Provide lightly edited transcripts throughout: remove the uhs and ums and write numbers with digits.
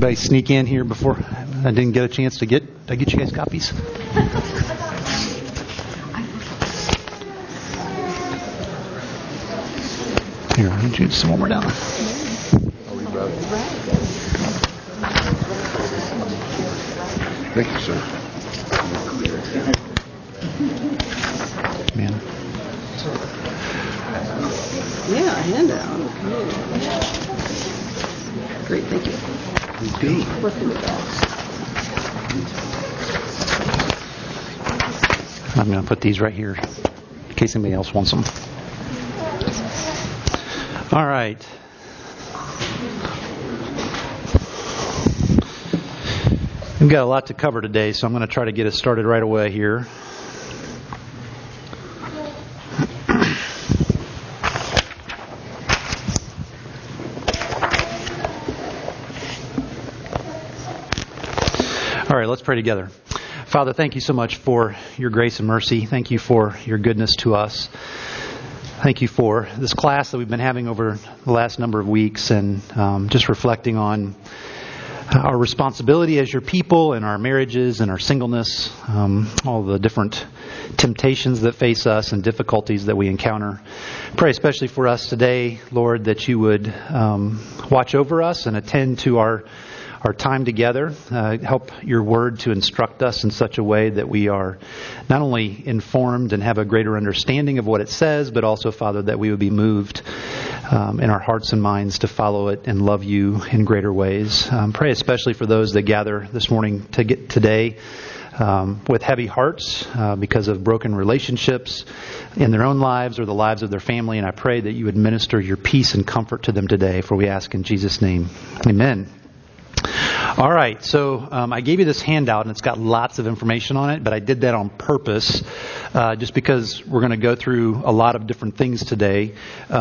Anybody sneak in here before I didn't get a chance to get? Did I get you guys copies? Here, I'll do some one more down. Thank you, sir. Man. Yeah, a handout. Great, thank you. I'm going to put these right here in case anybody else wants them. All right. We've got a lot to cover today, so I'm going to try to get us started right away here. All right, let's pray together. Father, thank you so much for your grace and mercy. Thank you for your goodness to us. Thank you for this class that we've been having over the last number of weeks and just reflecting on our responsibility as your people and our marriages and our singleness, all the different temptations that face us and difficulties that we encounter. Pray especially for us today, Lord, that you would watch over us and attend to our time together. Help your word to instruct us in such a way that we are not only informed and have a greater understanding of what it says, but also, Father, that we would be moved in our hearts and minds to follow it and love you in greater ways. Pray especially for those that gather this morning to get today with heavy hearts because of broken relationships in their own lives or the lives of their family. And I pray that you would minister your peace and comfort to them today, for we ask in Jesus' name. Amen. All right, so I gave you this handout, and it's got lots of information on it, but I did that on purpose just because we're going to go through a lot of different things today. So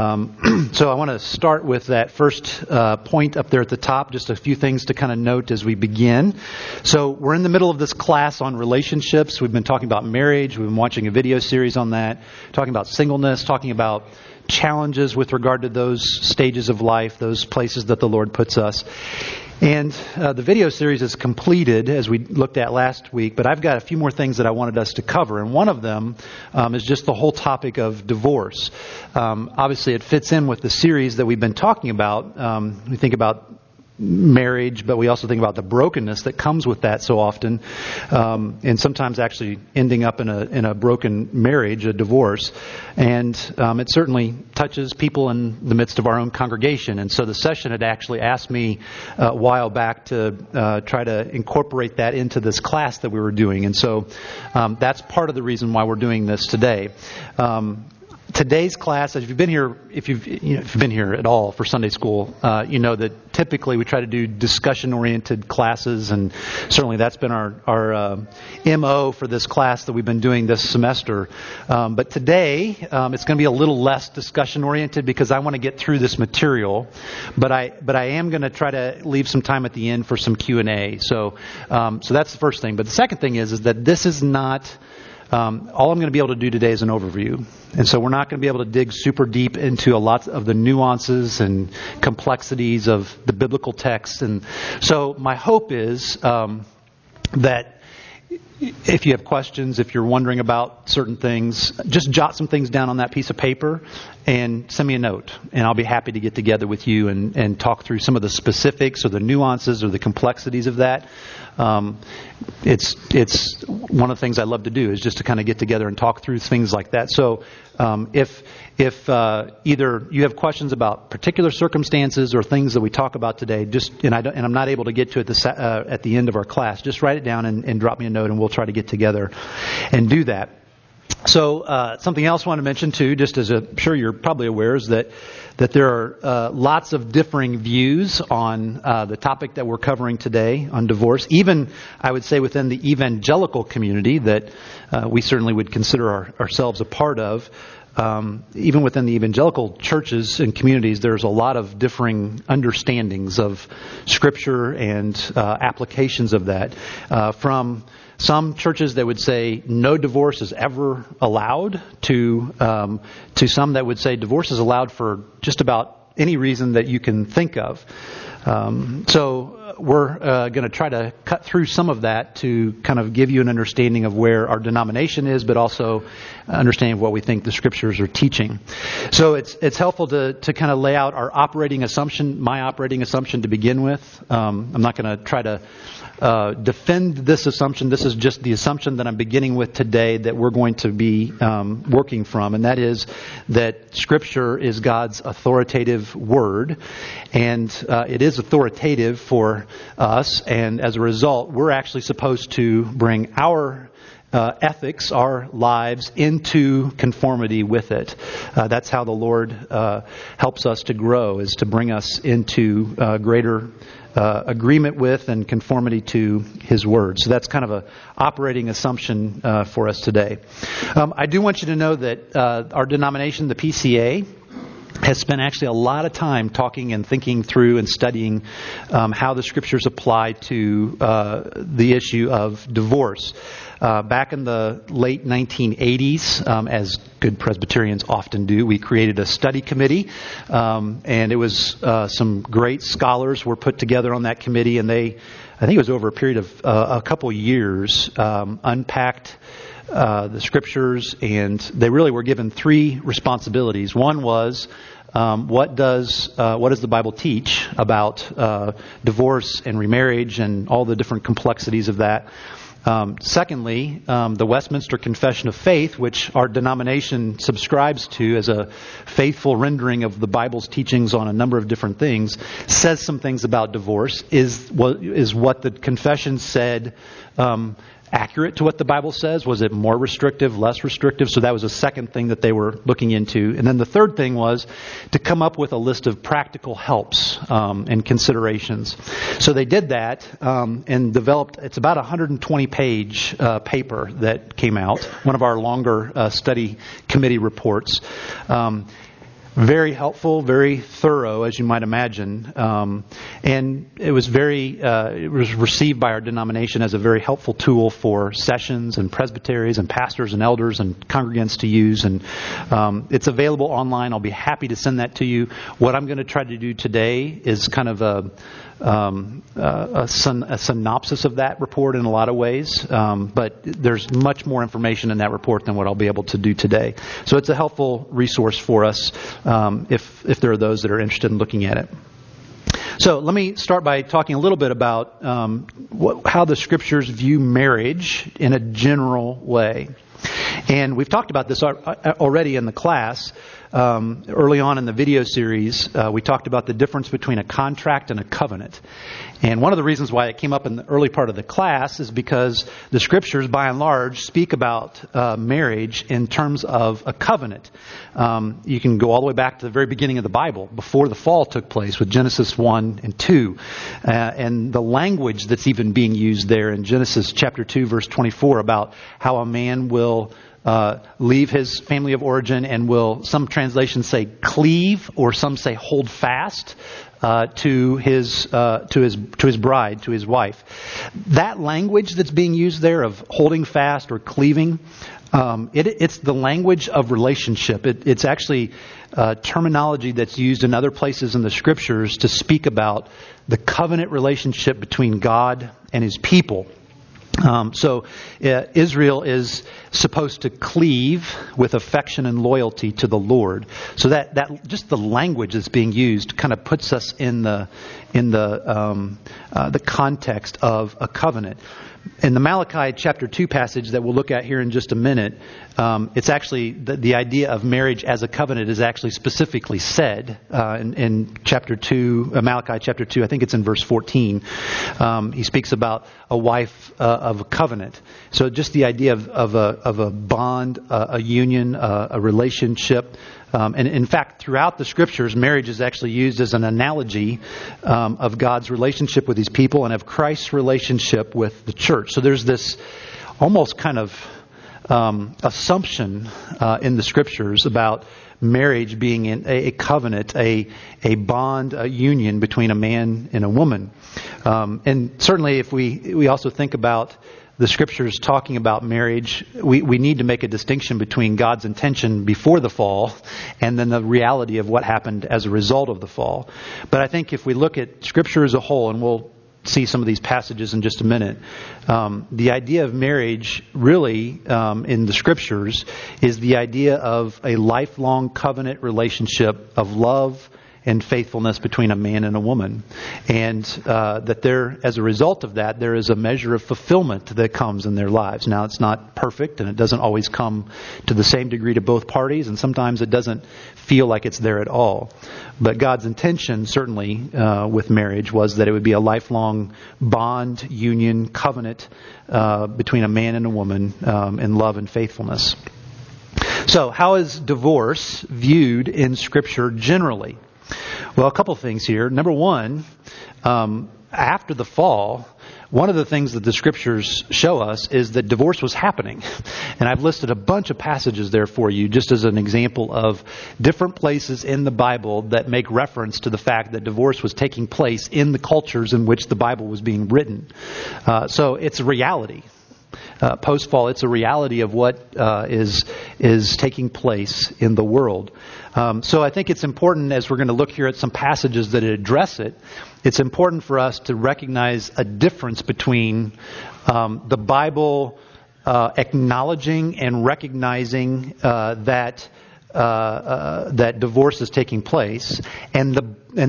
I want to start with that first point up there at the top, just a few things to kind of note as we begin. So we're in the middle of this class on relationships. We've been talking about marriage. We've been watching a video series on that, talking about singleness, talking about challenges with regard to those stages of life, those places that the Lord puts us. And the video series is completed, as we looked at last week, but I've got a few more things that I wanted us to cover. And one of them is just the whole topic of divorce. Obviously, it fits in with the series that we've been talking about. We think about marriage, but we also think about the brokenness that comes with that so often, and sometimes actually ending up in a broken marriage, a divorce, and it certainly touches people in the midst of our own congregation. And so the session had actually asked me a while back to try to incorporate that into this class that we were doing, and so that's part of the reason why we're doing this today. Today's class, if you've been here at all for Sunday school, you know that typically we try to do discussion-oriented classes, and certainly that's been our MO for this class that we've been doing this semester. But today, it's going to be a little less discussion-oriented because I want to get through this material, but I am going to try to leave some time at the end for some Q&A. So that's the first thing. But the second thing is that this is not... all I'm going to be able to do today is an overview. And so we're not going to be able to dig super deep into a lot of the nuances and complexities of the biblical text. And so my hope is that if you have questions, if you're wondering about certain things, just jot some things down on that piece of paper and send me a note. And I'll be happy to get together with you and talk through some of the specifics or the nuances or the complexities of that. It's one of the things I love to do is just to kind of get together and talk through things like that. So if either you have questions about particular circumstances or things that we talk about today, and I'm not able to get to it at the end of our class, just write it down and drop me a note, and we'll try to get together and do that. So something else I want to mention too, just as I'm sure you're probably aware, is that there are lots of differing views on the topic that we're covering today on divorce. Even, I would say, within the evangelical community that we certainly would consider ourselves a part of, even within the evangelical churches and communities, there's a lot of differing understandings of Scripture and applications of that from some churches that would say no divorce is ever allowed to some that would say divorce is allowed for just about any reason that you can think of. So we're going to try to cut through some of that to kind of give you an understanding of where our denomination is, but also understanding what we think the scriptures are teaching. So it's helpful to kind of lay out our operating assumption, my operating assumption to begin with. I'm not going to try to defend this assumption. This is just the assumption that I'm beginning with today that we're going to be working from, and that is that Scripture is God's authoritative word, and it is authoritative for us, and as a result, we're actually supposed to bring our ethics, our lives, into conformity with it. That's how the Lord helps us to grow, is to bring us into greater agreement with and conformity to His Word. So that's kind of an operating assumption for us today. I do want you to know that our denomination, the PCA, has spent actually a lot of time talking and thinking through and studying how the Scriptures apply to the issue of divorce. Back in the late 1980s, as good Presbyterians often do, we created a study committee, and it was some great scholars were put together on that committee, and they, I think it was over a period of a couple years, unpacked the Scriptures, and they really were given three responsibilities. One was what does the Bible teach about divorce and remarriage and all the different complexities of that. Secondly, the Westminster Confession of Faith, which our denomination subscribes to as a faithful rendering of the Bible's teachings on a number of different things, says some things about divorce. Is what the confession said accurate to what the Bible says? Was it more restrictive, less restrictive? So that was a second thing that they were looking into. And then the third thing was to come up with a list of practical helps and considerations. So they did that and developed, it's about a 120-page paper that came out, one of our longer study committee reports. Very helpful, very thorough, as you might imagine, and it was it was received by our denomination as a very helpful tool for sessions and presbyteries and pastors and elders and congregants to use, and it's available online. I'll be happy to send that to you. What I'm going to try to do today is kind of a synopsis of that report in a lot of ways, but there's much more information in that report than what I'll be able to do today. So it's a helpful resource for us if there are those that are interested in looking at it. So let me start by talking a little bit about how the Scriptures view marriage in a general way. And we've talked about this already in the class. Early on in the video series, we talked about the difference between a contract and a covenant. And one of the reasons why it came up in the early part of the class is because the Scriptures, by and large, speak about marriage in terms of a covenant. You can go all the way back to the very beginning of the Bible, before the fall took place, with Genesis 1 and 2. And the language that's even being used there in Genesis chapter 2, verse 24, about how a man will leave his family of origin and will, some translations say cleave, or some say hold fast to his bride, to his wife. That language that's being used there of holding fast or cleaving, it's the language of relationship. It's actually terminology that's used in other places in the Scriptures to speak about the covenant relationship between God and His people. So Israel is supposed to cleave with affection and loyalty to the Lord. So that just the language that's being used kind of puts us in the context of a covenant. In the Malachi chapter 2 passage that we'll look at here in just a minute, it's actually the idea of marriage as a covenant is actually specifically said in chapter 2, Malachi chapter 2, I think it's in verse 14. He speaks about a wife of a covenant. So just the idea of a bond, a union, a relationship. And in fact, throughout the Scriptures, marriage is actually used as an analogy of God's relationship with His people and of Christ's relationship with the church. So there's this almost kind of assumption in the Scriptures about marriage being a covenant, a bond, a union between a man and a woman. And certainly if we also think about the Scriptures talking about marriage, we need to make a distinction between God's intention before the fall and then the reality of what happened as a result of the fall. But I think if we look at Scripture as a whole, and we'll see some of these passages in just a minute. The idea of marriage, really, in the Scriptures, is the idea of a lifelong covenant relationship of love and faithfulness between a man and a woman. And that there, as a result of that, there is a measure of fulfillment that comes in their lives. Now, it's not perfect, and it doesn't always come to the same degree to both parties, and sometimes it doesn't feel like it's there at all. But God's intention, certainly, with marriage was that it would be a lifelong bond, union, covenant between a man and a woman in love and faithfulness. So, how is divorce viewed in Scripture generally? Well, a couple things here. Number one, after the fall, one of the things that the Scriptures show us is that divorce was happening. And I've listed a bunch of passages there for you just as an example of different places in the Bible that make reference to the fact that divorce was taking place in the cultures in which the Bible was being written. So it's a reality. Post-fall, it's a reality of what is taking place in the world. So I think it's important, as we're going to look here at some passages that address it, it's important for us to recognize a difference between the Bible acknowledging and recognizing that divorce is taking place, and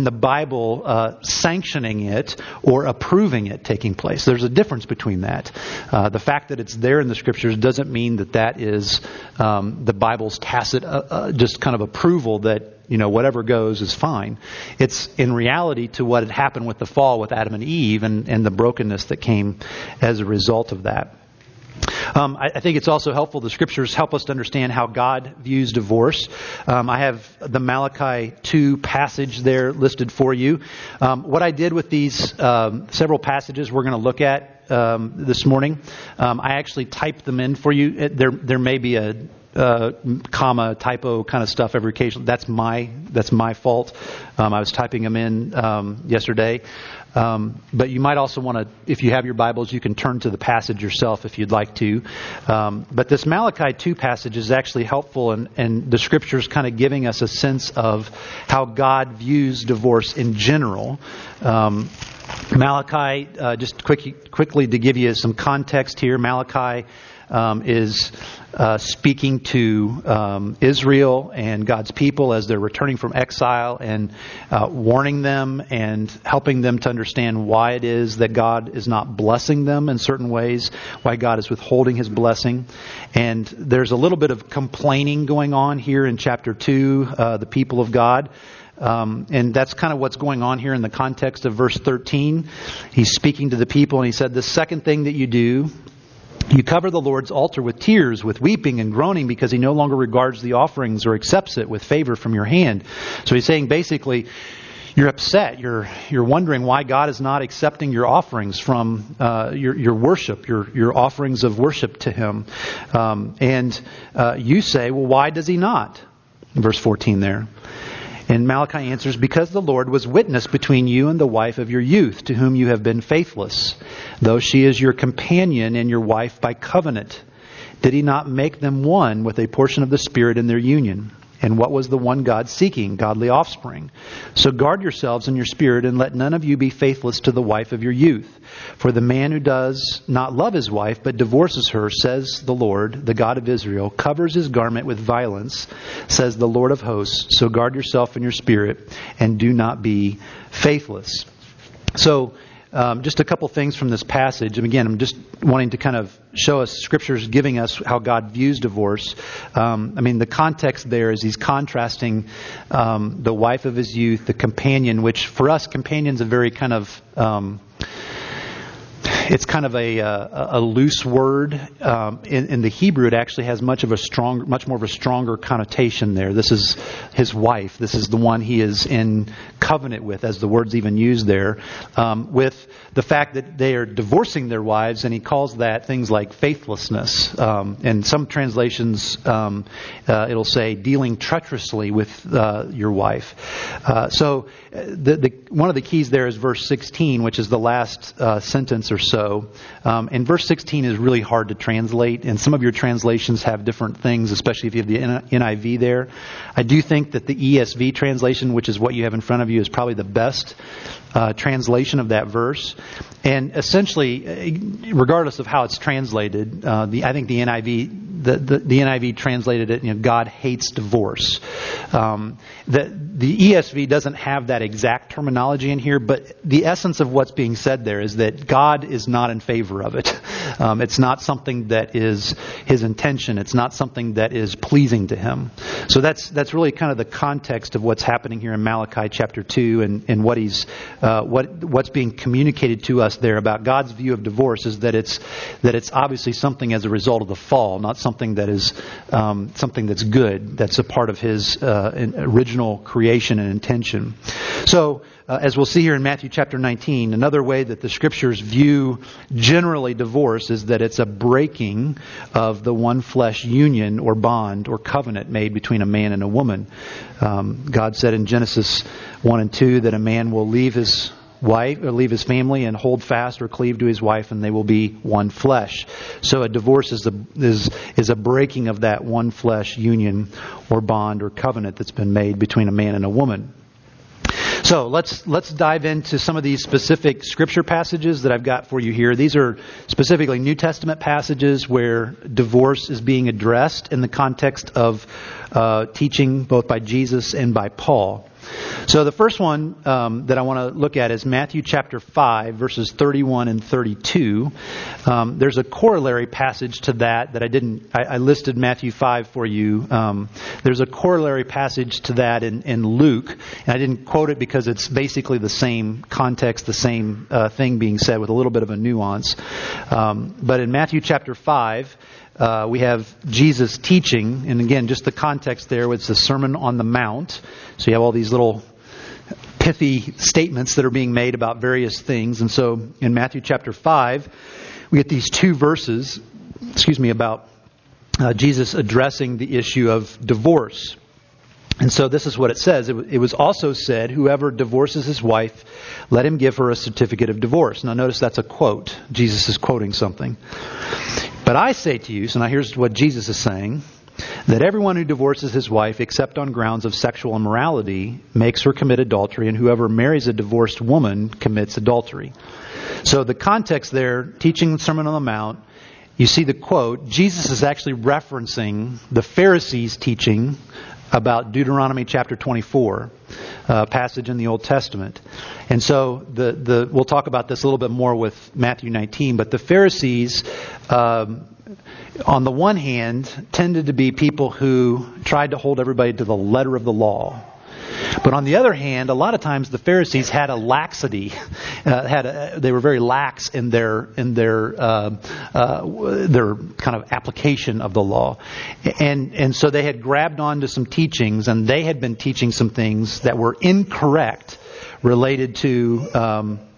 the Bible sanctioning it or approving it taking place. There's a difference between that. The fact that it's there in the Scriptures doesn't mean that that is the Bible's tacit just kind of approval that, you know, whatever goes is fine. It's in reality to what had happened with the fall with Adam and Eve and the brokenness that came as a result of that. I think it's also helpful, the Scriptures help us to understand how God views divorce. I have the Malachi 2 passage there listed for you. What I did with these several passages we're going to look at this morning, I actually typed them in for you. There may be a comma, typo kind of stuff every occasion. That's my fault. I was typing them in yesterday. But you might also want to, if you have your Bibles, you can turn to the passage yourself if you'd like to. But this Malachi 2 passage is actually helpful and the Scriptures kind of giving us a sense of how God views divorce in general. Malachi, just quickly to give you some context here, Malachi is speaking to Israel and God's people as they're returning from exile and warning them and helping them to understand why it is that God is not blessing them in certain ways, why God is withholding His blessing. And there's a little bit of complaining going on here in chapter 2, the people of God. And that's kind of what's going on here in the context of verse 13. He's speaking to the people and he said, "The second thing that you do, you cover the Lord's altar with tears, with weeping and groaning, because He no longer regards the offerings or accepts it with favor from your hand." So he's saying basically, you're upset. You're wondering why God is not accepting your offerings from your worship, your offerings of worship to Him. And you say, well, why does He not? In verse 14 there. And Malachi answers, "Because the Lord was witness between you and the wife of your youth, to whom you have been faithless, though she is your companion and your wife by covenant. Did He not make them one with a portion of the Spirit in their union? And what was the one God seeking? Godly offspring. So guard yourselves in your spirit, and let none of you be faithless to the wife of your youth. For the man who does not love his wife, but divorces her, says the Lord, the God of Israel, covers his garment with violence, says the Lord of hosts. So guard yourself in your spirit, and do not be faithless." So, just a couple things from this passage. And again, I'm just wanting to kind of show us Scriptures giving us how God views divorce. The context there is he's contrasting the wife of his youth, the companion, which for us, companion's a very kind of... it's kind of a loose word. In the Hebrew, it actually has much more of a stronger connotation there. This is his wife. This is the one he is in covenant with, as the word's even used there, with the fact that they are divorcing their wives, and he calls that things like faithlessness. And some translations, it'll say dealing treacherously with your wife. So one of the keys there is verse 16, which is the last sentence or so. And verse 16 is really hard to translate, and some of your translations have different things, especially if you have the NIV there. I do think that the ESV translation, which is what you have in front of you, is probably the best. translation of that verse. And essentially, regardless of how it's translated, I think the NIV translated it, God hates divorce. The ESV doesn't have that exact terminology in here, but the essence of what's being said there is that God is not in favor of it. It's not something that is His intention. It's not something that is pleasing to Him. So that's really kind of the context of what's happening here in Malachi chapter 2 and what he's what's being communicated to us there about God's view of divorce is that it's obviously something as a result of the fall, not something that is something that's good, that's a part of His original creation and intention. So, as we'll see here in Matthew chapter 19, another way that the Scriptures view generally divorce is that it's a breaking of the one flesh union or bond or covenant made between a man and a woman. God said in Genesis 1 and 2 that a man will leave his wife or leave his family and hold fast or cleave to his wife, and they will be one flesh. So a divorce is a breaking of that one flesh union or bond or covenant that's been made between a man and a woman. So let's dive into some of these specific Scripture passages that I've got for you here. These are specifically New Testament passages where divorce is being addressed in the context of teaching both by Jesus and by Paul. So the first one that I want to look at is Matthew chapter 5, verses 31 and 32. There's a corollary passage to that I didn't. I listed Matthew 5 for you. There's a corollary passage to that in Luke, and I didn't quote it because it's basically the same context, the same thing being said with a little bit of a nuance. But in Matthew chapter 5, we have Jesus teaching, and again, just the context there, it's the Sermon on the Mount. So you have all these little pithy statements that are being made about various things. And so in Matthew chapter 5, we get these two verses, about Jesus addressing the issue of divorce. And so this is what it says. It was also said, whoever divorces his wife, let him give her a certificate of divorce. Now notice that's a quote. Jesus is quoting something. But I say to you, so now here's what Jesus is saying, that everyone who divorces his wife except on grounds of sexual immorality makes her commit adultery, and whoever marries a divorced woman commits adultery. So the context there, teaching the Sermon on the Mount, you see the quote, Jesus is actually referencing the Pharisees' teaching about Deuteronomy chapter 24, passage in the Old Testament. And so we'll talk about this a little bit more with Matthew 19, but the Pharisees, on the one hand, tended to be people who tried to hold everybody to the letter of the law. But on the other hand, a lot of times the Pharisees had a laxity. They were very lax in their kind of application of the law, and so they had grabbed onto some teachings, and they had been teaching some things that were incorrect related to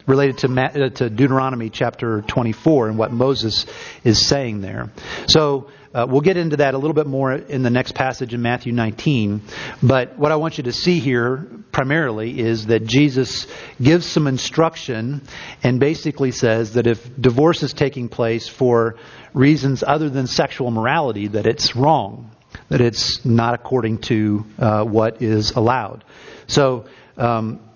Deuteronomy chapter 24 and what Moses is saying there. So we'll get into that a little bit more in the next passage in Matthew 19. But what I want you to see here primarily is that Jesus gives some instruction and basically says that if divorce is taking place for reasons other than sexual immorality, that it's wrong, that it's not according to what is allowed. So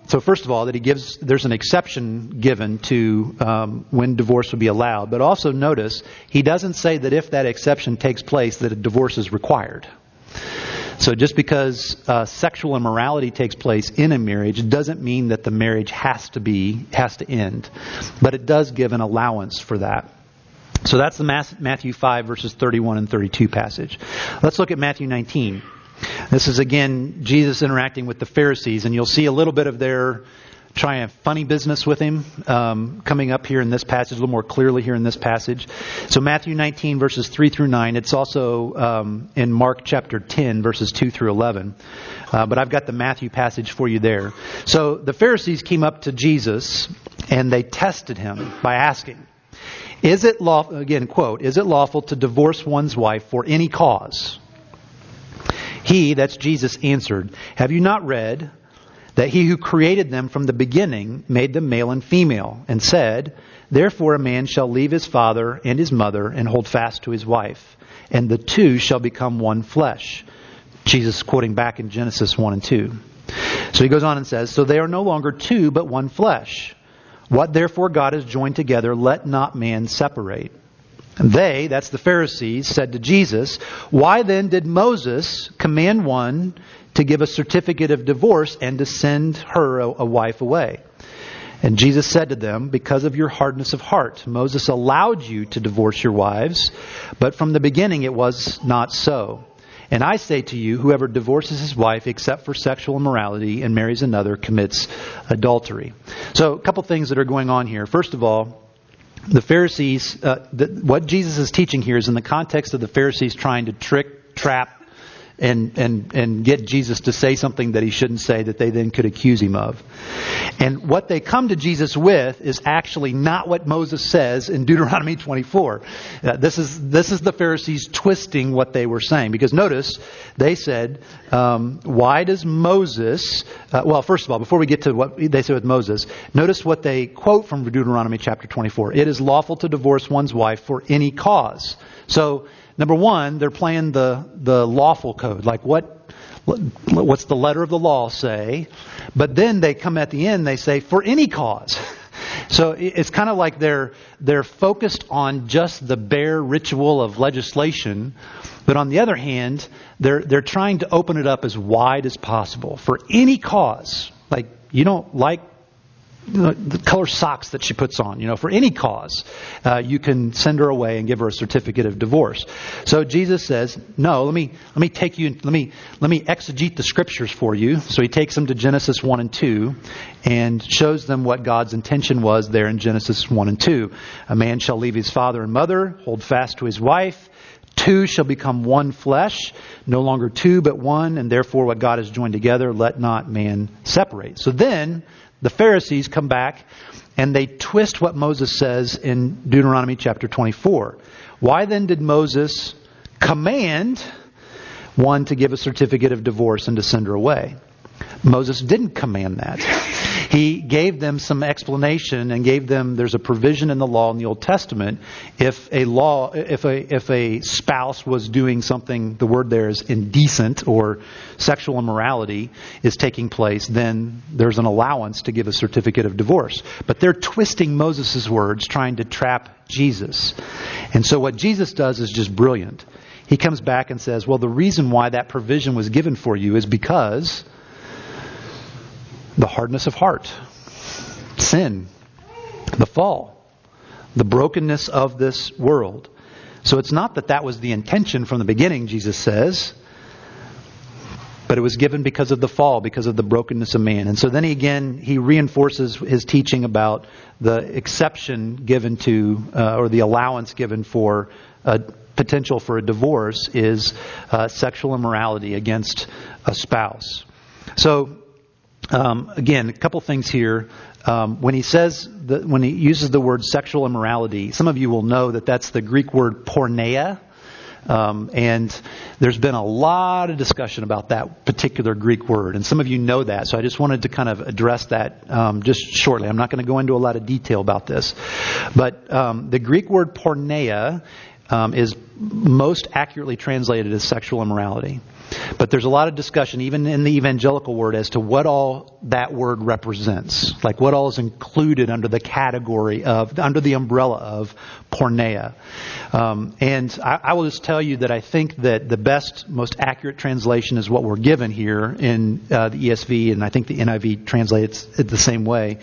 So first of all, that there's an exception given to when divorce would be allowed. But also notice, he doesn't say that if that exception takes place, that a divorce is required. So just because sexual immorality takes place in a marriage doesn't mean that the marriage has to end. But it does give an allowance for that. So that's the Matthew 5 verses 31 and 32 passage. Let's look at Matthew 19. This is, again, Jesus interacting with the Pharisees, and you'll see a little bit of their trying funny business with him coming up here in this passage, a little more clearly here in this passage. So Matthew 19, verses 3 through 9. It's also in Mark chapter 10, verses 2 through 11. But I've got the Matthew passage for you there. So the Pharisees came up to Jesus, and they tested him by asking, "Is it lawful?" Again, quote, "Is it lawful to divorce one's wife for any cause?" He, that's Jesus, answered, "Have you not read that he who created them from the beginning made them male and female, and said, 'Therefore a man shall leave his father and his mother and hold fast to his wife, and the two shall become one flesh.'" Jesus quoting back in Genesis 1 and 2. So he goes on and says, "So they are no longer two, but one flesh. What therefore God has joined together, let not man separate." And they, that's the Pharisees, said to Jesus, "Why then did Moses command one to give a certificate of divorce and to send her, a wife, away?" And Jesus said to them, "Because of your hardness of heart, Moses allowed you to divorce your wives, but from the beginning it was not so. And I say to you, whoever divorces his wife except for sexual immorality and marries another commits adultery." So a couple things that are going on here. First of all, the Pharisees, what Jesus is teaching here is in the context of the Pharisees trying to trick, trap, and get Jesus to say something that he shouldn't say that they then could accuse him of. And what they come to Jesus with is actually not what Moses says in Deuteronomy 24. This is the Pharisees twisting what they were saying. Because notice, they said, why does Moses... well, first of all, before we get to what they say with Moses, notice what they quote from Deuteronomy chapter 24. "It is lawful to divorce one's wife for any cause." So, number one, they're playing the lawful code. Like, what's the letter of the law say? But then they come at the end, they say, "for any cause." So it's kind of like they're focused on just the bare ritual of legislation. But on the other hand, they're trying to open it up as wide as possible. For any cause. Like, you don't like the color socks that she puts on, for any cause, you can send her away and give her a certificate of divorce. So Jesus says, "No, let me take you, let me exegete the scriptures for you." So he takes them to Genesis 1 and 2 and shows them what God's intention was there in Genesis 1 and 2. "A man shall leave his father and mother, hold fast to his wife. Two shall become one flesh, no longer two but one, and therefore what God has joined together, let not man separate." So then the Pharisees come back and they twist what Moses says in Deuteronomy chapter 24. "Why then did Moses command one to give a certificate of divorce and to send her away?" Moses didn't command that. He gave them some explanation and gave them, there's a provision in the law in the Old Testament, if a spouse was doing something, the word there is indecent, or sexual immorality is taking place, then there's an allowance to give a certificate of divorce. But they're twisting Moses' words, trying to trap Jesus. And so what Jesus does is just brilliant. He comes back and says, well, the reason why that provision was given for you is because the hardness of heart, sin, the fall, the brokenness of this world. So it's not that that was the intention from the beginning, Jesus says, but it was given because of the fall, because of the brokenness of man. And so then he reinforces his teaching about the exception given to, or the allowance given for potential for a divorce is sexual immorality against a spouse. So, again, a couple things here. When he uses the word sexual immorality, some of you will know that that's the Greek word porneia. And there's been a lot of discussion about that particular Greek word. And some of you know that. So I just wanted to kind of address that just shortly. I'm not going to go into a lot of detail about this. But the Greek word porneia is most accurately translated as sexual immorality. But there's a lot of discussion, even in the evangelical word, as to what all that word represents. Like what all is included under the category of, under the umbrella of porneia. And I will just tell you that I think that the best, most accurate translation is what we're given here in the ESV, and I think the NIV translates it the same way,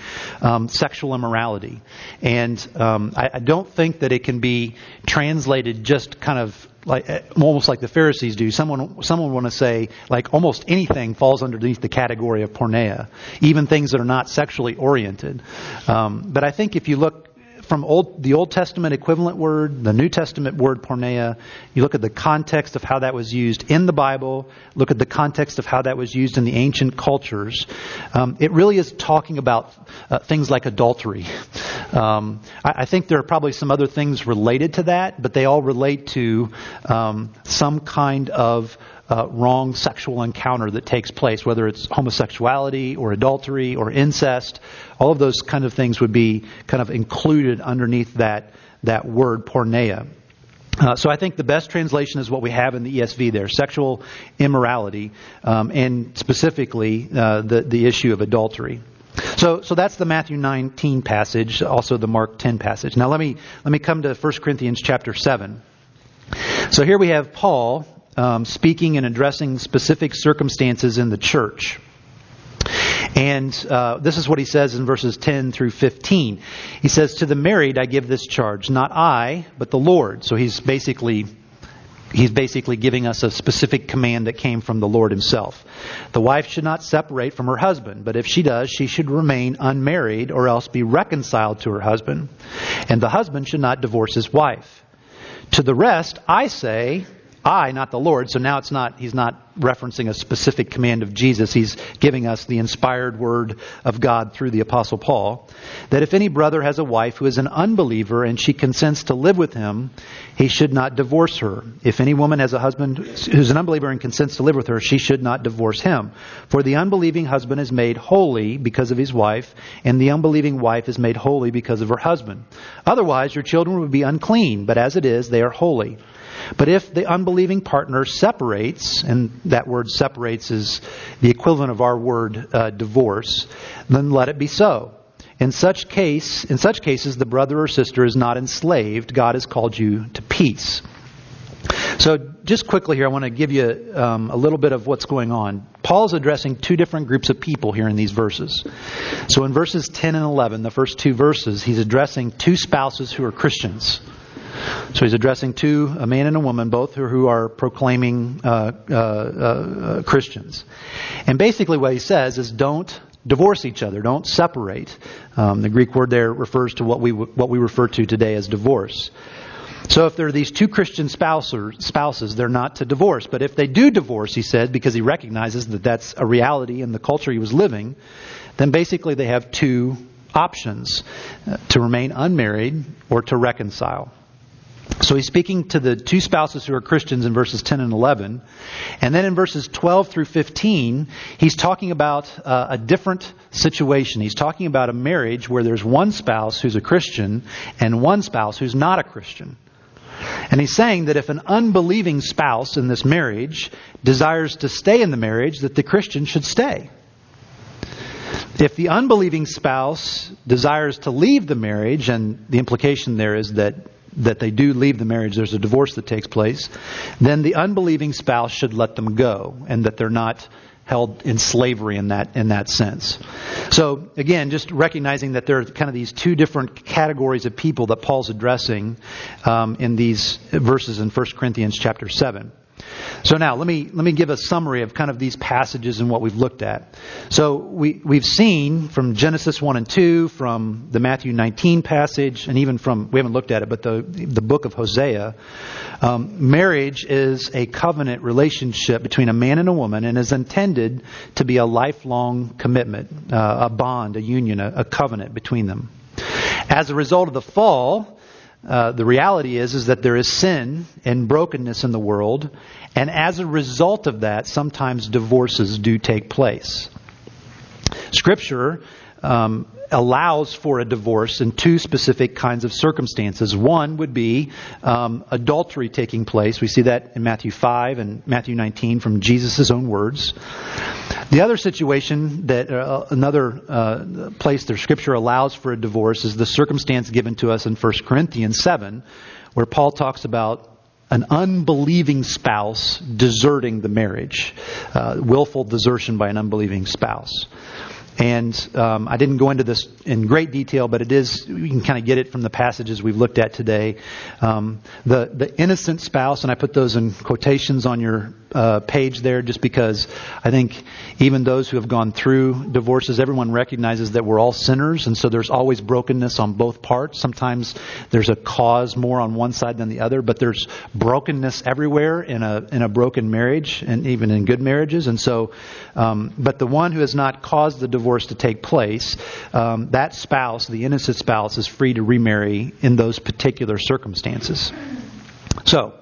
sexual immorality. And I don't think that it can be translated just kind of like almost like the Pharisees do. Someone want to say like almost anything falls underneath the category of porneia, even things that are not sexually oriented. But I think if you look from the Old Testament equivalent word, the New Testament word porneia, you look at the context of how that was used in the Bible, look at the context of how that was used in the ancient cultures, it really is talking about things like adultery. I think there are probably some other things related to that, but they all relate to some kind of wrong sexual encounter that takes place, whether it's homosexuality or adultery or incest. All of those kind of things would be kind of included underneath that word porneia. So I think the best translation is what we have in the ESV there, sexual immorality, and specifically the issue of adultery. So that's the Matthew 19 passage, also the Mark 10 passage. Now let me come to 1 Corinthians chapter 7. So here we have Paul speaking and addressing specific circumstances in the church. And this is what he says in verses 10 through 15. He says, "To the married I give this charge, not I, but the Lord." So he's basically giving us a specific command that came from the Lord himself. "The wife should not separate from her husband, but if she does, she should remain unmarried or else be reconciled to her husband. And the husband should not divorce his wife. To the rest I say..." I, not the Lord. So now he's not referencing a specific command of Jesus. He's giving us the inspired word of God through the Apostle Paul, that if any brother has a wife who is an unbeliever and she consents to live with him, he should not divorce her. If any woman has a husband who's an unbeliever and consents to live with her, she should not divorce him. For the unbelieving husband is made holy because of his wife, and the unbelieving wife is made holy because of her husband. Otherwise, your children would be unclean, but as it is, they are holy. But if the unbelieving partner separates, and that word separates is the equivalent of our word divorce, then let it be so. In such cases, the brother or sister is not enslaved. God has called you to peace. So just quickly here, I want to give you a little bit of what's going on. Paul's addressing two different groups of people here in these verses. So in verses 10 and 11, the first two verses, he's addressing two spouses who are Christians. So he's addressing a man and a woman, both who are proclaiming Christians. And basically what he says is don't divorce each other, don't separate. The Greek word there refers to what we refer to today as divorce. So if there are these two Christian spouses, they're not to divorce. But if they do divorce, he said, because he recognizes that that's a reality in the culture he was living, then basically they have two options, to remain unmarried or to reconcile. So he's speaking to the two spouses who are Christians in verses 10 and 11. And then in verses 12 through 15, he's talking about a different situation. He's talking about a marriage where there's one spouse who's a Christian and one spouse who's not a Christian. And he's saying that if an unbelieving spouse in this marriage desires to stay in the marriage, that the Christian should stay. If the unbelieving spouse desires to leave the marriage, and the implication there is that they do leave the marriage, there's a divorce that takes place, then the unbelieving spouse should let them go, and that they're not held in slavery in that sense. So again, just recognizing that there are kind of these two different categories of people that Paul's addressing in these verses in 1 Corinthians chapter 7. So now let me give a summary of kind of these passages and what we've looked at. So we've seen from Genesis 1 and 2, from the Matthew 19 passage, and even from, we haven't looked at it, but the book of Hosea, marriage is a covenant relationship between a man and a woman, and is intended to be a lifelong commitment, a bond, a union, a covenant between them. As a result of the fall, the reality is that there is sin and brokenness in the world, and as a result of that, sometimes divorces do take place. Scripture allows for a divorce in two specific kinds of circumstances. One would be adultery taking place. We see that in Matthew 5 and Matthew 19 from Jesus' own words. The other situation, another place that Scripture allows for a divorce, is the circumstance given to us in 1 Corinthians 7, where Paul talks about an unbelieving spouse deserting the marriage, willful desertion by an unbelieving spouse. And I didn't go into this in great detail, but you can kind of get it from the passages we've looked at today. The innocent spouse, and I put those in quotations on your page there, just because I think even those who have gone through divorces, everyone recognizes that we're all sinners, and so there's always brokenness on both parts. Sometimes there's a cause more on one side than the other, but there's brokenness everywhere in a broken marriage, and even in good marriages. And so, but the one who has not caused the divorce to take place, that spouse, the innocent spouse, is free to remarry in those particular circumstances. So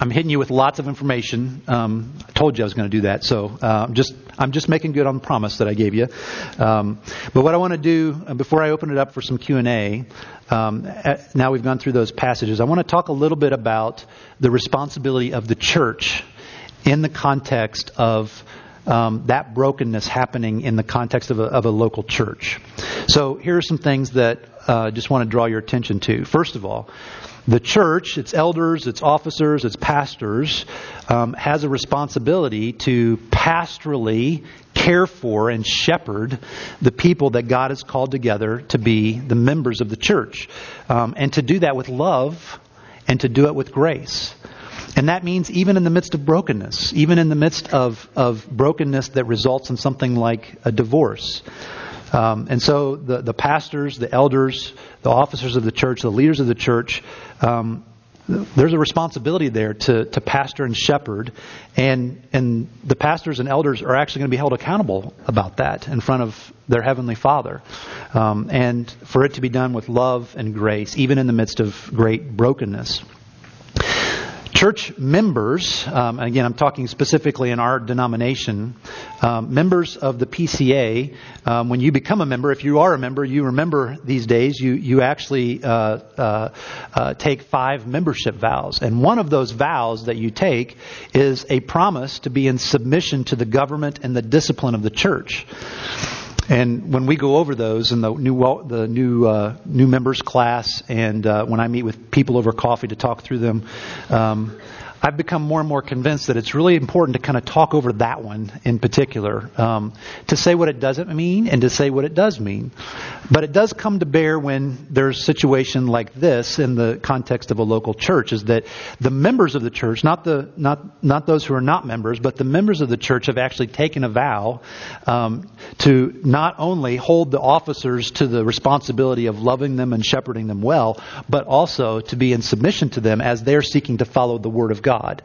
I'm hitting you with lots of information. I told you I was going to do that, so I'm just making good on the promise that I gave you. But what I want to do before I open it up for some Q&A, now we've gone through those passages, I want to talk a little bit about the responsibility of the church in the context of that brokenness happening in the context of a local church. So here are some things that I just want to draw your attention to. First of all, the church, its elders, its officers, its pastors, has a responsibility to pastorally care for and shepherd the people that God has called together to be the members of the church. And to do that with love and to do it with grace. And that means even in the midst of brokenness, even in the midst of brokenness that results in something like a divorce. And so the pastors, the elders, the officers of the church, the leaders of the church, there's a responsibility there to pastor and shepherd. And the pastors and elders are actually going to be held accountable about that in front of their Heavenly Father. And for it to be done with love and grace, even in the midst of great brokenness. Church members, again, I'm talking specifically in our denomination, members of the PCA, when you become a member, if you are a member, you remember these days, you actually take 5 membership vows. And one of those vows that you take is a promise to be in submission to the government and the discipline of the church. And when we go over those in the new members class, and when I meet with people over coffee to talk through them, I've become more and more convinced that it's really important to kind of talk over that one in particular, to say what it doesn't mean and to say what it does mean. But it does come to bear when there's a situation like this in the context of a local church, is that the members of the church, not those who are not members, but the members of the church have actually taken a vow to not only hold the officers to the responsibility of loving them and shepherding them well, but also to be in submission to them as they're seeking to follow the Word of God.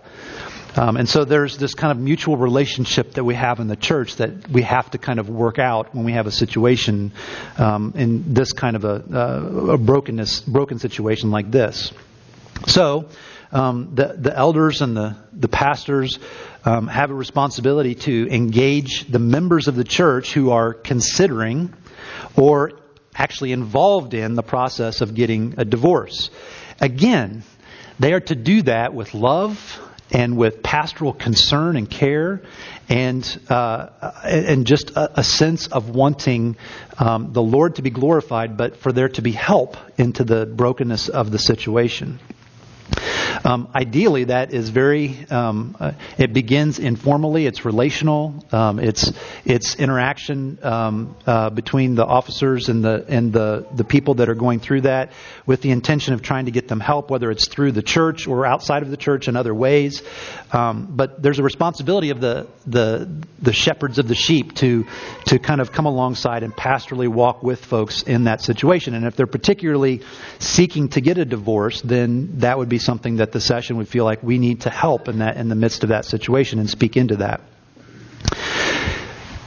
And so there's this kind of mutual relationship that we have in the church that we have to kind of work out when we have a situation in this kind of a broken situation like this. So the elders and the pastors have a responsibility to engage the members of the church who are considering or actually involved in the process of getting a divorce. Again, they are to do that with love and with pastoral concern and care, and just a sense of wanting the Lord to be glorified, but for there to be help into the brokenness of the situation. Ideally, that is very. It begins informally. It's relational. It's interaction between the officers and the people that are going through that, with the intention of trying to get them help, whether it's through the church or outside of the church in other ways. But there's a responsibility of the shepherds of the sheep to kind of come alongside and pastorally walk with folks in that situation. And if they're particularly seeking to get a divorce, then that would be something that the session would feel like we need to help in that, in the midst of that situation, and speak into that.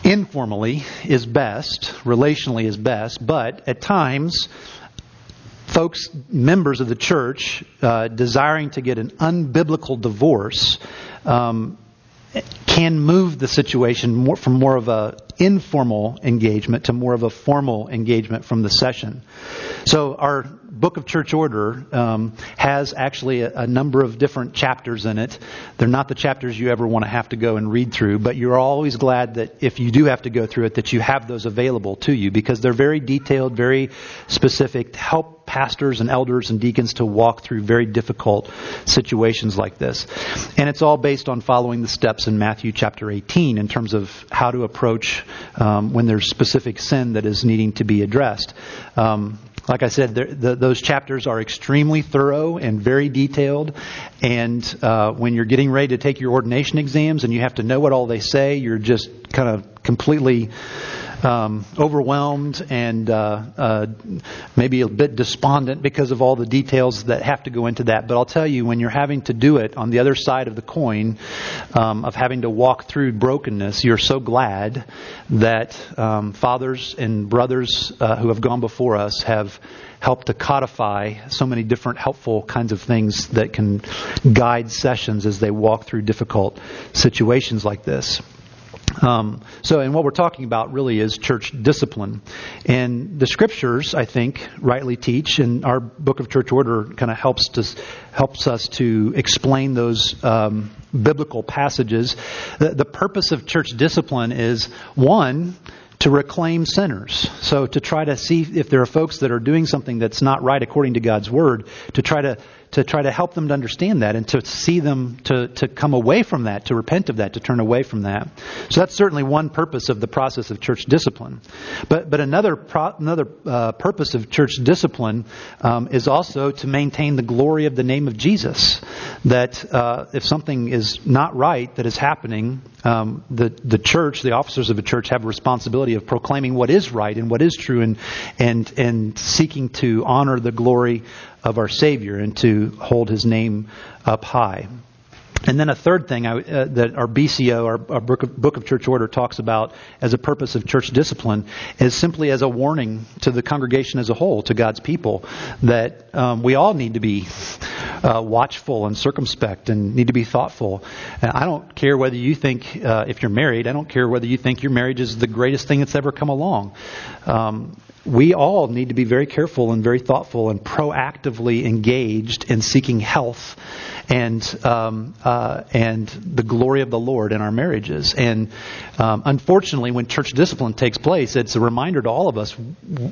Informally is best, relationally is best, but at times, folks, members of the church, desiring to get an unbiblical divorce, can move the situation from more of a informal engagement to more of a formal engagement from the session. So our Book of Church Order has actually a number of different chapters in it. They're not the chapters you ever want to have to go and read through, but you're always glad that if you do have to go through it, that you have those available to you, because they're very detailed, very specific, to help pastors and elders and deacons to walk through very difficult situations like this. And it's all based on following the steps in Matthew chapter 18 in terms of how to approach when there's specific sin that is needing to be addressed. Like I said, those chapters are extremely thorough and very detailed. And when you're getting ready to take your ordination exams and you have to know what all they say, you're just kind of completely overwhelmed and maybe a bit despondent because of all the details that have to go into that. But I'll tell you, when you're having to do it on the other side of the coin of having to walk through brokenness, you're so glad that fathers and brothers who have gone before us have helped to codify so many different helpful kinds of things that can guide sessions as they walk through difficult situations like this. And what we're talking about really is church discipline. And the Scriptures, I think, rightly teach, and our book of church order kind of helps us to explain those biblical passages. The purpose of church discipline is, one, to reclaim sinners. So to try to see if there are folks that are doing something that's not right according to God's Word, to try to help them to understand that and to see them to come away from that, to repent of that, to turn away from that. So that's certainly one purpose of the process of church discipline. But another purpose of church discipline is also to maintain the glory of the name of Jesus. That if something is not right that is happening, the church, the officers of the church, have a responsibility of proclaiming what is right and what is true and seeking to honor the glory of our Savior and to hold His name up high. And then a third thing that our BCO, our Book of Church Order, talks about as a purpose of church discipline is simply as a warning to the congregation as a whole, to God's people, that we all need to be watchful and circumspect and need to be thoughtful. And I don't care whether you think, if you're married, I don't care whether you think your marriage is the greatest thing that's ever come along. We all need to be very careful and very thoughtful and proactively engaged in seeking health and the glory of the Lord in our marriages. And unfortunately, when church discipline takes place, it's a reminder to all of us,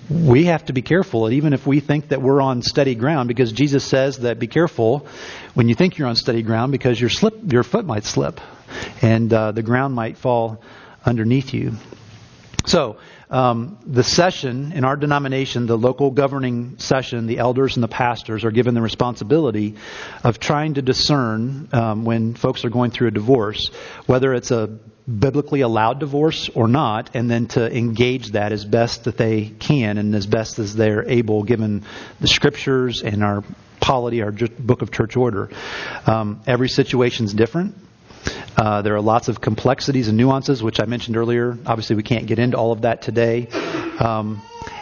we have to be careful, even if we think that we're on steady ground, because Jesus says that be careful when you think you're on steady ground, because your foot might slip and the ground might fall underneath you. So, the session in our denomination, the local governing session, the elders and the pastors are given the responsibility of trying to discern when folks are going through a divorce, whether it's a biblically allowed divorce or not, and then to engage that as best that they can and as best as they're able, given the Scriptures and our polity, our Book of Church Order. Every situation's different. There are lots of complexities and nuances, which I mentioned earlier. Obviously, we can't get into all of that today.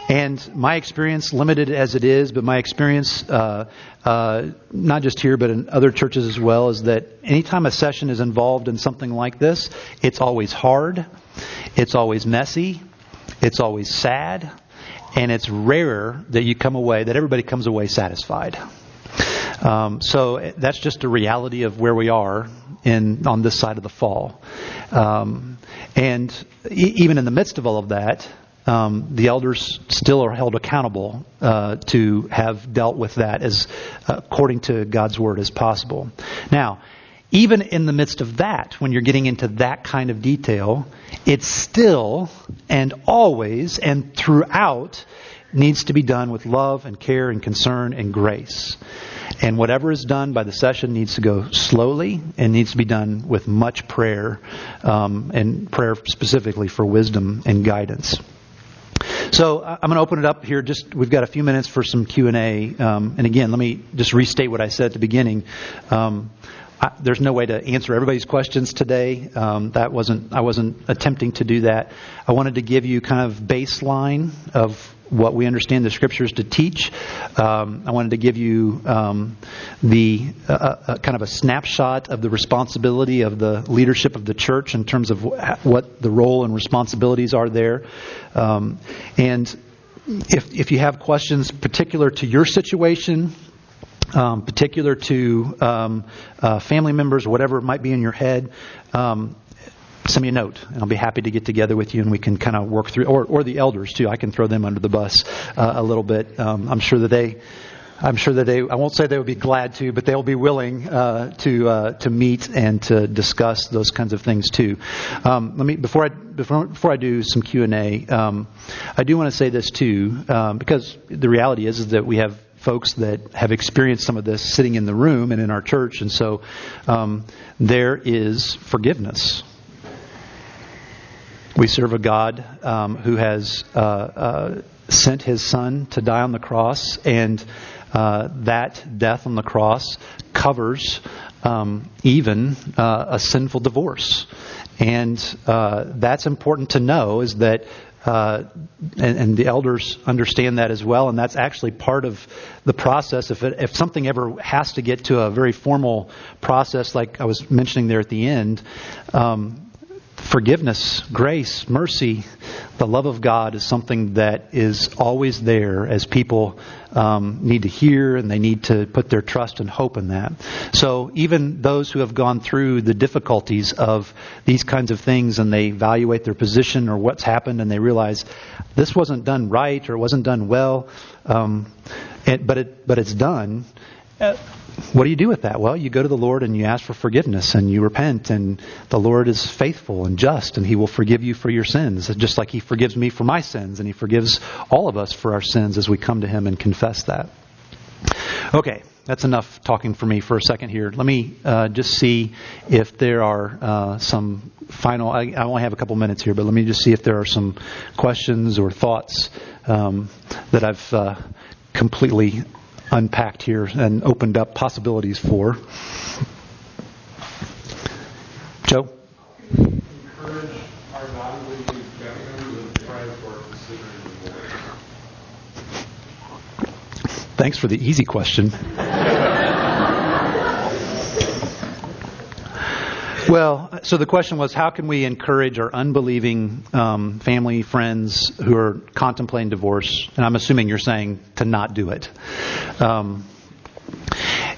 And my experience, limited as it is, but my experience, not just here, but in other churches as well, is that anytime a session is involved in something like this, it's always hard, it's always messy, it's always sad, and it's rare that everybody comes away satisfied. So that's just a reality of where we are on this side of the fall. Even in the midst of all of that, the elders still are held accountable to have dealt with that as according to God's Word as possible. Now, even in the midst of that, when you're getting into that kind of detail, it still and always and throughout needs to be done with love and care and concern and grace. And whatever is done by the session needs to go slowly and needs to be done with much prayer, and prayer specifically for wisdom and guidance. So I'm going to open it up here. We've got a few minutes for some Q&A. And again, let me just restate what I said at the beginning. There's no way to answer everybody's questions today. I wasn't attempting to do that. I wanted to give you kind of baseline of what we understand the Scriptures to teach. I wanted to give you kind of a snapshot of the responsibility of the leadership of the church in terms of what the role and responsibilities are there. And if you have questions particular to your situation, particular to family members, whatever it might be in your head, send me a note, and I'll be happy to get together with you, and we can kind of work through, or the elders too. I can throw them under the bus a little bit. I'm sure that they. I won't say they would be glad to, but they'll be willing to meet and to discuss those kinds of things too. Before I do some Q&A, I do want to say this too, because the reality is that we have folks that have experienced some of this sitting in the room and in our church, and so there is forgiveness. We serve a God who has sent His Son to die on the cross, and that death on the cross covers even a sinful divorce. And that's important to know, is that and the elders understand that as well, and that's actually part of the process. If something ever has to get to a very formal process, like I was mentioning there at the end, forgiveness, grace, mercy, the love of God is something that is always there as people need to hear, and they need to put their trust and hope in that. So even those who have gone through the difficulties of these kinds of things, and they evaluate their position or what's happened, and they realize this wasn't done right or wasn't done well, but it's done. What do you do with that? Well, you go to the Lord and you ask for forgiveness and you repent, and the Lord is faithful and just, and He will forgive you for your sins, just like He forgives me for my sins, and He forgives all of us for our sins as we come to Him and confess that. Okay, that's enough talking for me for a second here. Let me just see if there are some final... I only have a couple minutes here, but let me just see if there are some questions or thoughts that I've completely unpacked here and opened up possibilities for. Joe? Encourage our non-believing family members to pray for considering the Lord. Thanks for the easy question. Well, so the question was, how can we encourage our unbelieving family, friends who are contemplating divorce? And I'm assuming you're saying to not do it.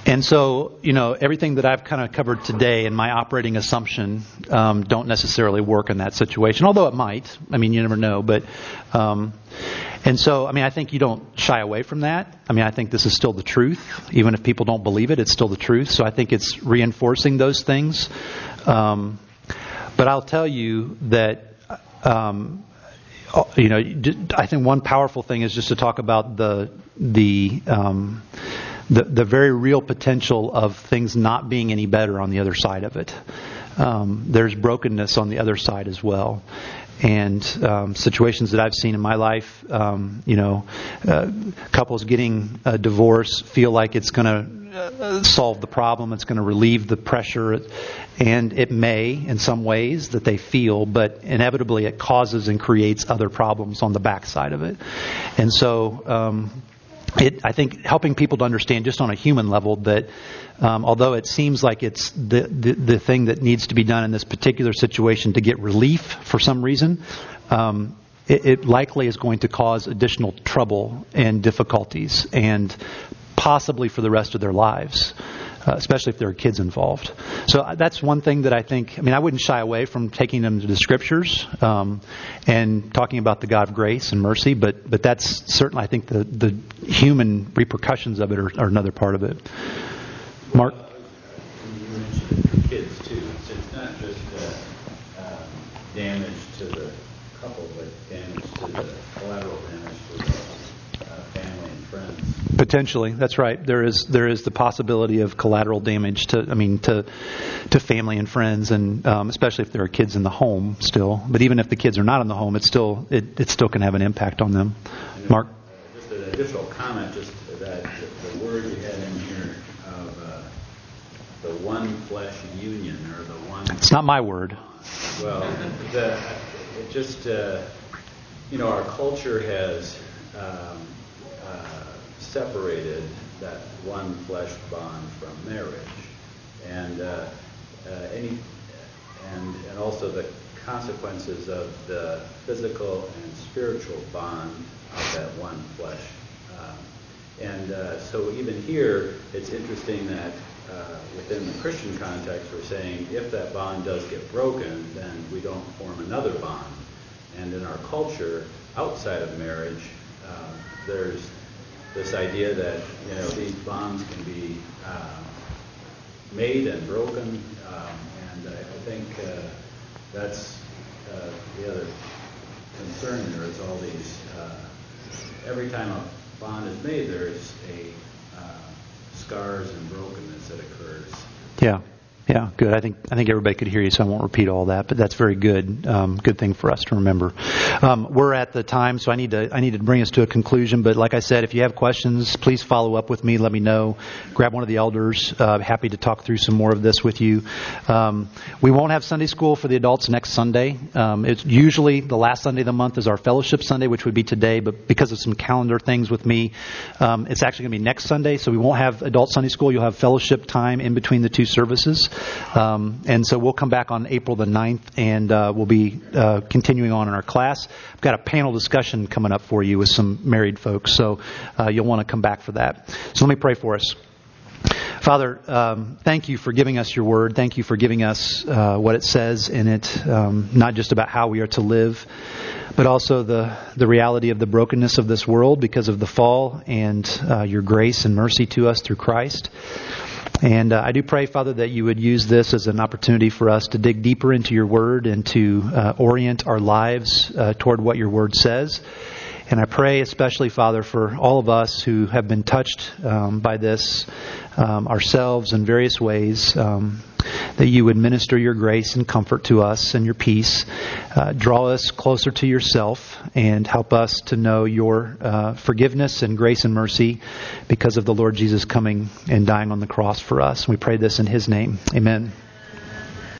And so, you know, everything that I've kind of covered today and my operating assumption don't necessarily work in that situation, although it might. I mean, you never know. But and so, I mean, I think you don't shy away from that. I mean, I think this is still the truth. Even if people don't believe it, it's still the truth. So I think it's reinforcing those things. But I'll tell you that, you know, I think one powerful thing is just to talk about the very real potential of things not being any better on the other side of it. There's brokenness on the other side as well. And situations that I've seen in my life, you know, couples getting a divorce feel like it's going to solve the problem, it's going to relieve the pressure, and it may in some ways that they feel, but inevitably it causes and creates other problems on the backside of it. And so I think helping people to understand just on a human level that although it seems like it's the thing that needs to be done in this particular situation to get relief for some reason, it likely is going to cause additional trouble and difficulties, and possibly for the rest of their lives, especially if there are kids involved. So that's one thing that I think, I mean, I wouldn't shy away from taking them to the Scriptures and talking about the God of grace and mercy, but that's certainly, I think, the human repercussions of it are another part of it. Mark? You mentioned kids, too. So it's not just damage to the couple, but damage to the collateral damage to the family and friends. Potentially, that's right. There is the possibility of collateral damage to family and friends, and especially if there are kids in the home still. But even if the kids are not in the home, it still can have an impact on them. Mark, just an additional comment, just that the word you had in here of the one flesh union, or the one. It's not my word. Well, it just you know, our culture has separated that one flesh bond from marriage, and also the consequences of the physical and spiritual bond of that one flesh. So even here, it's interesting that within the Christian context, we're saying if that bond does get broken, then we don't form another bond. And in our culture, outside of marriage, there's this idea that, you know, these bonds can be made and broken, and I think that's the other concern. There is all these. Every time a bond is made, there is a scars and brokenness that occurs. Yeah. Yeah, good. I think everybody could hear you, so I won't repeat all that. But that's very good. Good thing for us to remember. We're at the time, so I need to bring us to a conclusion. But like I said, if you have questions, please follow up with me. Let me know. Grab one of the elders. Happy to talk through some more of this with you. We won't have Sunday school for the adults next Sunday. It's usually the last Sunday of the month is our fellowship Sunday, which would be today. But because of some calendar things with me, it's actually going to be next Sunday. So we won't have adult Sunday school. You'll have fellowship time in between the two services. And so we'll come back on April the 9th, and we'll be continuing on in our class. I've got a panel discussion coming up for you with some married folks, so you'll want to come back for that. So let me pray for us. Father, thank you for giving us your word. Thank you for giving us what it says in it, not just about how we are to live, but also the reality of the brokenness of this world because of the fall and your grace and mercy to us through Christ. And I do pray, Father, that you would use this as an opportunity for us to dig deeper into your word and to orient our lives toward what your word says. And I pray especially, Father, for all of us who have been touched by this ourselves in various ways, that you would minister your grace and comfort to us and your peace, draw us closer to yourself, and help us to know your forgiveness and grace and mercy because of the Lord Jesus coming and dying on the cross for us. We pray this in his name. Amen.